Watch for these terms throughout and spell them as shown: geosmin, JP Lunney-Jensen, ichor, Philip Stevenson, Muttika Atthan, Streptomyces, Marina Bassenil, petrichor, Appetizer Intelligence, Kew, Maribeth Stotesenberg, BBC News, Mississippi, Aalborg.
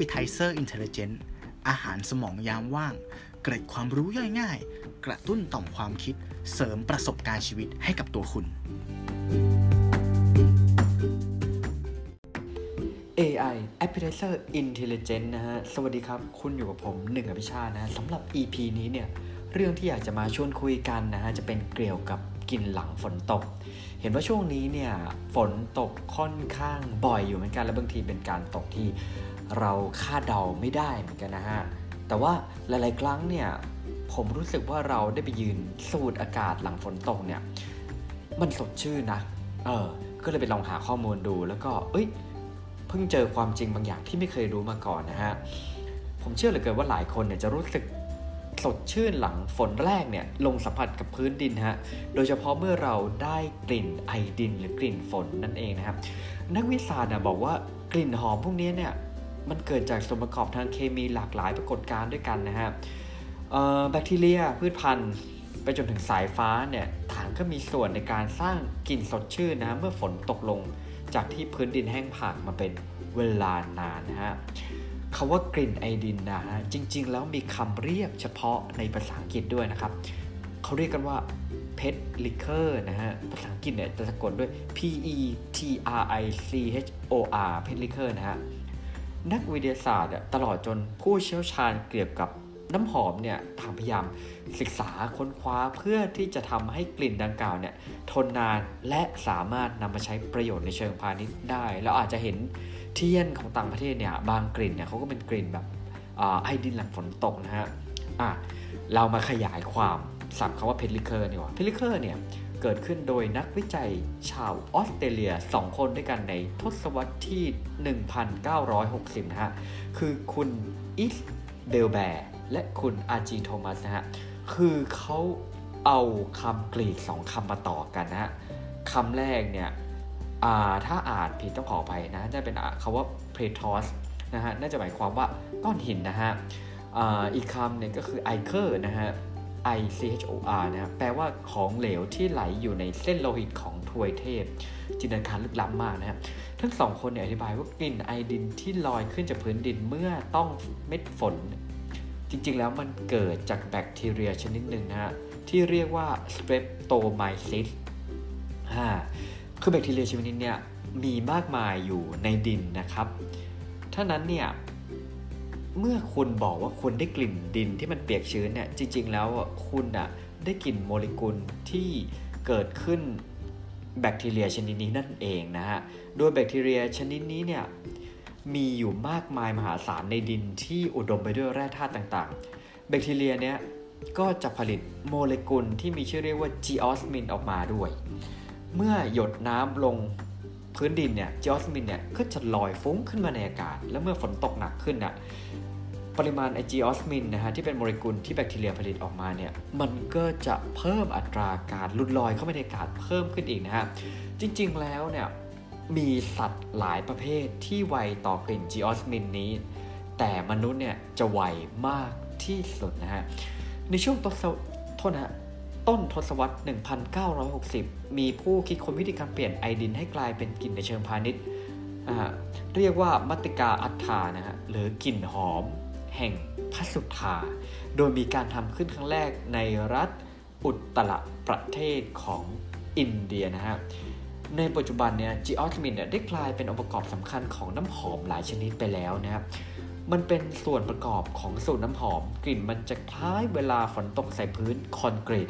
Appetizer Intelligence อาหารสมองยามว่างเกร็ดความรู้ย่อยง่ายกระตุ้นต่อมความคิดเสริมประสบการณ์ชีวิตให้กับตัวคุณ AI Appetizer Intelligence นะฮะสวัสดีครับคุณอยู่กับผมหนึ่งอภิชาตินะสำหรับ EP นี้เนี่ยเรื่องที่อยากจะมาชวนคุยกันนะฮะจะเป็นเกี่ยวกับกินหลังฝนตกเห็นว่าช่วงนี้เนี่ยฝนตกค่อนข้างบ่อยอยู่เหมือนกันและบางทีเป็นการตกที่เราคาดเดาไม่ได้เหมือนกันนะฮะแต่ว่าหลายๆครั้งเนี่ยผมรู้สึกว่าเราได้ไปยืนสูดอากาศหลังฝนตกเนี่ยมันสดชื่นนะก็เลยไปลองหาข้อมูลดูแล้วก็เพิ่งเจอความจริงบางอย่างที่ไม่เคยรู้มาก่อนนะฮะผมเชื่อเหลือเกินว่าหลายคนเนี่ยจะรู้สึกสดชื่นหลังฝนแรกเนี่ยลงสัมผัสกับพื้นดินฮะโดยเฉพาะเมื่อเราได้กลิ่นไอดินหรือกลิ่นฝนนั่นเองนะครับนักวิทยาศาสตร์บอกว่ากลิ่นหอมพวกนี้เนี่ยมันเกิดจากส่วนประกอบทางเคมีหลากหลายปรากฏการณ์ด้วยกันนะฮะแบคทีเรียพืชพันธุ์ไปจนถึงสายฟ้าเนี่ยต่างก็มีส่วนในการสร้างกลิ่นสดชื่นนะเมื่อฝนตกลงจากที่พื้นดินแห้งผากมาเป็นเวลานานนะฮะคำว่ากลิ่นไอดินนะฮะจริงๆแล้วมีคำเรียกเฉพาะในภาษาอังกฤษด้วยนะครับเขาเรียกกันว่า petrichor นะฮะภาษาอังกฤษเนี่ยจะสะกดด้วย petrichor petrichor นะฮะนักวิทยาศาสตร์ตลอดจนผู้เชี่ยวชาญเกี่ยวกับน้ำหอมเนี่ยต่างพยายามศึกษาค้นคว้าเพื่อที่จะทำให้กลิ่นดังกล่าวเนี่ยทนนานและสามารถนำมาใช้ประโยชน์ในเชิงพาณิชย์ได้แล้วอาจจะเห็นเทียนของต่างประเทศเนี่ยบางกลิ่นเนี่ยเขาก็เป็นกลิ่นแบบไอดินหลังฝนตกนะฮะเรามาขยายความศัพท์คำว่าpetrichorดีกว่าpetrichorเนี่ยเกิดขึ้นโดยนักวิจัยชาวออสเตรเลีย2คนด้วยกันในทศวรรษที่ 1960 นะฮะคือคุณอิสเบลแบร์และคุณอาจีโทมัสนะฮะคือเขาเอาคำกรีก2คำมาต่อกันนะฮะคำแรกเนี่ยถ้าอ่านผิดต้องขออภัยนะจะเป็นคำว่า petrichor นะฮะน่าจะหมายความว่าก้อนหินนะฮะอีกคำเนี่ยก็คือ ichor นะฮะICHOR นะแปลว่าของเหลวที่ไหลอยู่ในเส้นโลหิตของทวยเทพจินตนาการลึกล้ำมากนะครับทั้งสองคนเนี่ยอธิบายว่ากลิ่นไอดินที่ลอยขึ้นจากพื้นดินเมื่อต้องเม็ดฝนจริงๆแล้วมันเกิดจากแบคทีเรียชนิดหนึ่งนะฮะที่เรียกว่า Streptomyces คือแบคทีเรียชนิดนี้เนี่ยมีมากมายอยู่ในดินนะครับถ้านั้นเนี่ยเมื่อคุณบอกว่าคุณได้กลิ่นดินที่มันเปียกชื้นเนี่ยจริงๆแล้วคุณได้กลิ่นโมเลกุลที่เกิดขึ้นแบคทีเรียชนิดนี้นั่นเองนะฮะโดยแบคทีเรียชนิดนี้เนี่ยมีอยู่มากมายมหาศาลในดินที่อุดมไปด้วยแร่ธาตุต่างๆแบคทีเรียเนี่ยก็จะผลิตโมเลกุลที่มีชื่อเรียกว่าจิออสมินออกมาด้วยเมื่อหยดน้ำลงพื้นดินเนี่ยจิออสมินเนี่ยก็จะลอยฟุ้งขึ้นมาในอากาศและเมื่อฝนตกหนักขึ้นน่ะปริมาณไอจิออสมินนะฮะที่เป็นโมเลกุลที่แบคทีเรียผลิตออกมาเนี่ยมันก็จะเพิ่มอัตราการหลุดลอยเข้าไปในอากาศเพิ่มขึ้นอีกนะฮะจริงๆแล้วเนี่ยมีสัตว์หลายประเภทที่ไวต่อกลิ่นจิออสมินนี้แต่มนุษย์เนี่ยจะไวมากที่สุดนะฮะในช่วงต้นทศวรรษ 1960 มีผู้คิดค้นวิธีการเปลี่ยนไอดินให้กลายเป็นกลิ่นในเชิงพาณิชย์เรียกว่ามัตติกาอัฏฐานะฮะหรือกลิ่นหอมแห่งพัสุธาโดยมีการทำขึ้นครั้งแรกในรัฐอุตรประเทศของอินเดียนะฮะในปัจจุบันเนี่ยจิออสมินเนี่ยได้กลายเป็นองค์ประกอบสำคัญของน้ำหอมหลายชนิดไปแล้วนะครับมันเป็นส่วนประกอบของสูตรน้ำหอมกลิ่นมันจะคล้ายเวลาฝนตกใส่พื้นคอนกรีต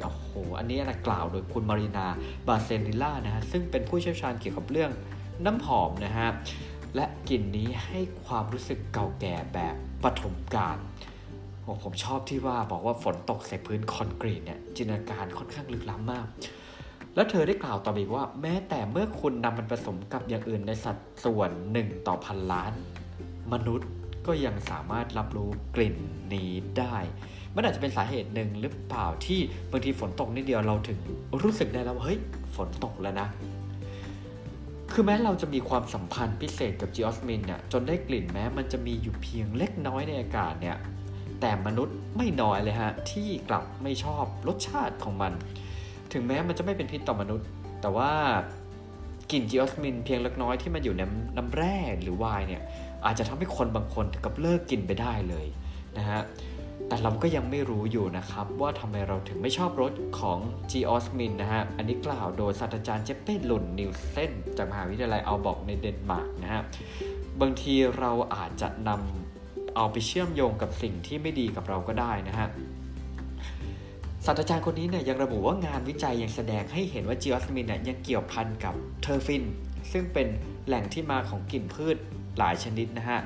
อันนี้กล่าวโดยคุณมารีนาบาเซนิล่านะฮะซึ่งเป็นผู้เชี่ยวชาญเกี่ยวกับเรื่องน้ำหอมนะฮะและกลิ่นนี้ให้ความรู้สึกเก่าแก่แบบปฐมกาลผมชอบที่ว่าบอกว่าฝนตกใส่พื้นคอนกรีตเนี่ยจินตนาการค่อนข้างลึกล้ำมากและเธอได้กล่าวต่อไปว่าแม้แต่เมื่อคุณนำมันผสมกับอย่างอื่นในสัดส่วน1ต่อพันล้านมนุษย์ก็ยังสามารถรับรู้กลิ่นนี้ได้มันอาจจะเป็นสาเหตุหนึ่งหรือเปล่าที่บางทีฝนตกนิดเดียวเราถึงรู้สึกได้แล้วว่าเฮ้ยฝนตกแล้วนะคือแม้เราจะมีความสัมพันธ์พิเศษกับจิออสมินเนี่ยจนได้กลิ่นแม้มันจะมีอยู่เพียงเล็กน้อยในอากาศเนี่ยแต่มนุษย์ไม่น้อยเลยฮะที่กลับไม่ชอบรสชาติของมันถึงแม้มันจะไม่เป็นพิษต่อมนุษย์แต่ว่ากลิ่นจิออสมินเพียงเล็กน้อยที่มันอยู่ในน้ำแร่หรือไวน์เนี่ย อาจจะทำให้คนบางคนถึงกับเลิกกินไปได้เลยนะฮะแต่เราก็ยังไม่รู้อยู่นะครับว่าทำไมเราถึงไม่ชอบรสของจีออสมินนะฮะอันนี้กล่าวโดยศาสตราจารย์เจเป้ลุนนิวเซนจากมหาวิทยาลัยอัลบ็อกในเดนมาร์กนะฮะบางทีเราอาจจะนำเอาไปเชื่อมโยงกับสิ่งที่ไม่ดีกับเราก็ได้นะฮะศาสตราจารย์คนนี้เนี่ยยังระบุว่างานวิจัยยังแสดงให้เห็นว่าจีออสมินเนี่ยยังเกี่ยวพันกับเทอร์ฟินซึ่งเป็นแหล่งที่มาของกลิ่นพืชหลายชนิดนะฮะ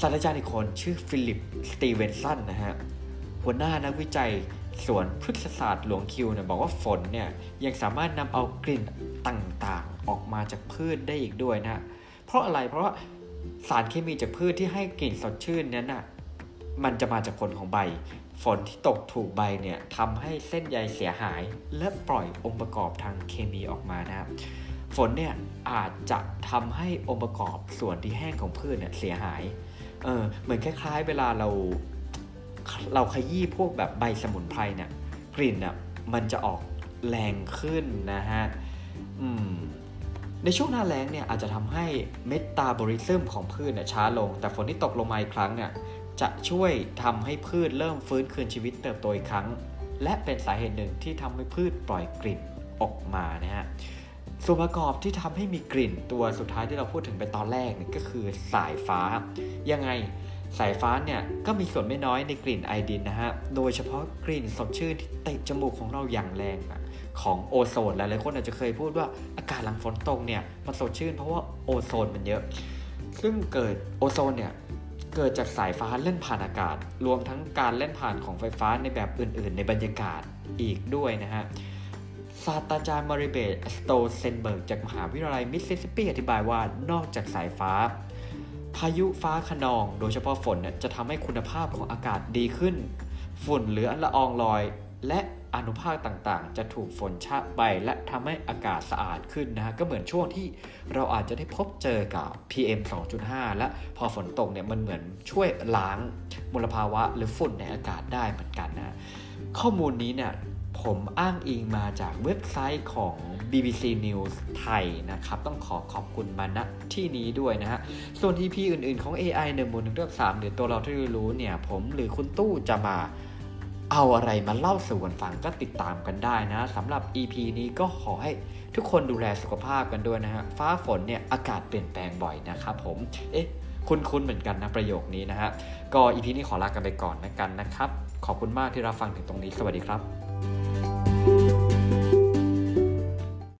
ศาสตราจารย์อีกคนชื่อฟิลิปสตีเวนสันนะฮะหัวหน้านักวิจัยสวนพฤกษศาสตร์หลวงคิวเนี่ยบอกว่าฝนเนี่ยยังสามารถนำเอากลิ่นต่างๆออกมาจากพืชได้อีกด้วยนะเพราะอะไรเพราะว่าสารเคมีจากพืชที่ให้กลิ่นสดชื่นนั้นนะมันจะมาจากผลของใบฝนที่ตกถูกใบเนี่ยทำให้เส้นใยเสียหายและปล่อยองค์ประกอบทางเคมีออกมานะครับฝนเนี่ยอาจจะทำให้องค์ประกอบส่วนที่แห้งของพืชเนี่ยเสียหายเหมือนคล้ายๆเวลาเราขยี้พวกแบบใบสมุนไพรเนี่ยกลิ่นอ่ะมันจะออกแรงขึ้นนะฮะในช่วงหน้าแล้งเนี่ยอาจจะทำให้เมตาบอลิซึมของพืชเนี่ยช้าลงแต่ฝนที่ตกลงมาอีกครั้งเนี่ยจะช่วยทำให้พืชเริ่มฟื้นคืนชีวิตเติบโตอีกครั้งและเป็นสาเหตุหนึ่งที่ทำให้พืชปล่อยกลิ่นออกมานะฮะส่วนประกอบที่ทำให้มีกลิ่นตัวสุดท้ายที่เราพูดถึงไปตอนแรกเนี่ยก็คือสายฟ้ายังไงสายฟ้าเนี่ยก็มีส่วนไม่น้อยในกลิ่นไอดินนะฮะโดยเฉพาะกลิ่นสดชื่นที่เตะจมูกของเราอย่างแรงของโอโซนหลายๆคนอาจจะเคยพูดว่าอากาศหลังฝนตกเนี่ยมันสดชื่นเพราะว่าโอโซนมันเยอะซึ่งเกิดโอโซนเนี่ยเกิดจากสายฟ้าเล่นผ่านอากาศรวมทั้งการเล่นผ่านของไฟฟ้าในแบบอื่นๆในบรรยากาศอีกด้วยนะฮะศาสตราจารย์มาริเบตสโตเซนเบิร์กจากมหาวิทยาลัยมิสซิสซิปปีอธิบายว่านอกจากสายฟ้าพายุฟ้าคะนองโดยเฉพาะฝนเนี่ยจะทำให้คุณภาพของอากาศดีขึ้นฝุ่นหรือละอองลอยและอนุภาคต่างๆจะถูกฝนชะไปและทำให้อากาศสะอาดขึ้นนะฮะก็เหมือนช่วงที่เราอาจจะได้พบเจอกับ PM 2.5 และพอฝนตกเนี่ยมันเหมือนช่วยล้างมลภาวะหรือฝุ่นในอากาศได้เหมือนกันนะข้อมูลนี้เนี่ยผมอ้างอิงมาจากเว็บไซต์ของ BBC News ไทยนะครับต้องขอบคุณมาณที่นี้ด้วยนะฮะส่วน EP อื่นๆของ AI 1.1.3 หรือตัวเราที่รู้เนี่ยผมหรือคุณตู้จะมาเอาอะไรมาเล่าสู่กันฟังก็ติดตามกันได้นะสำหรับ EP นี้ก็ขอให้ทุกคนดูแลสุขภาพกันด้วยนะฮะฟ้าฝนเนี่ยอากาศเปลี่ยนแปลงบ่อยนะครับผมคุ้นๆเหมือนกันนะประโยคนี้นะฮะก็ EP นี้ขอลากันไปก่อนนะครับขอบคุณมากที่รับฟังถึงตรงนี้สวัสดีครับ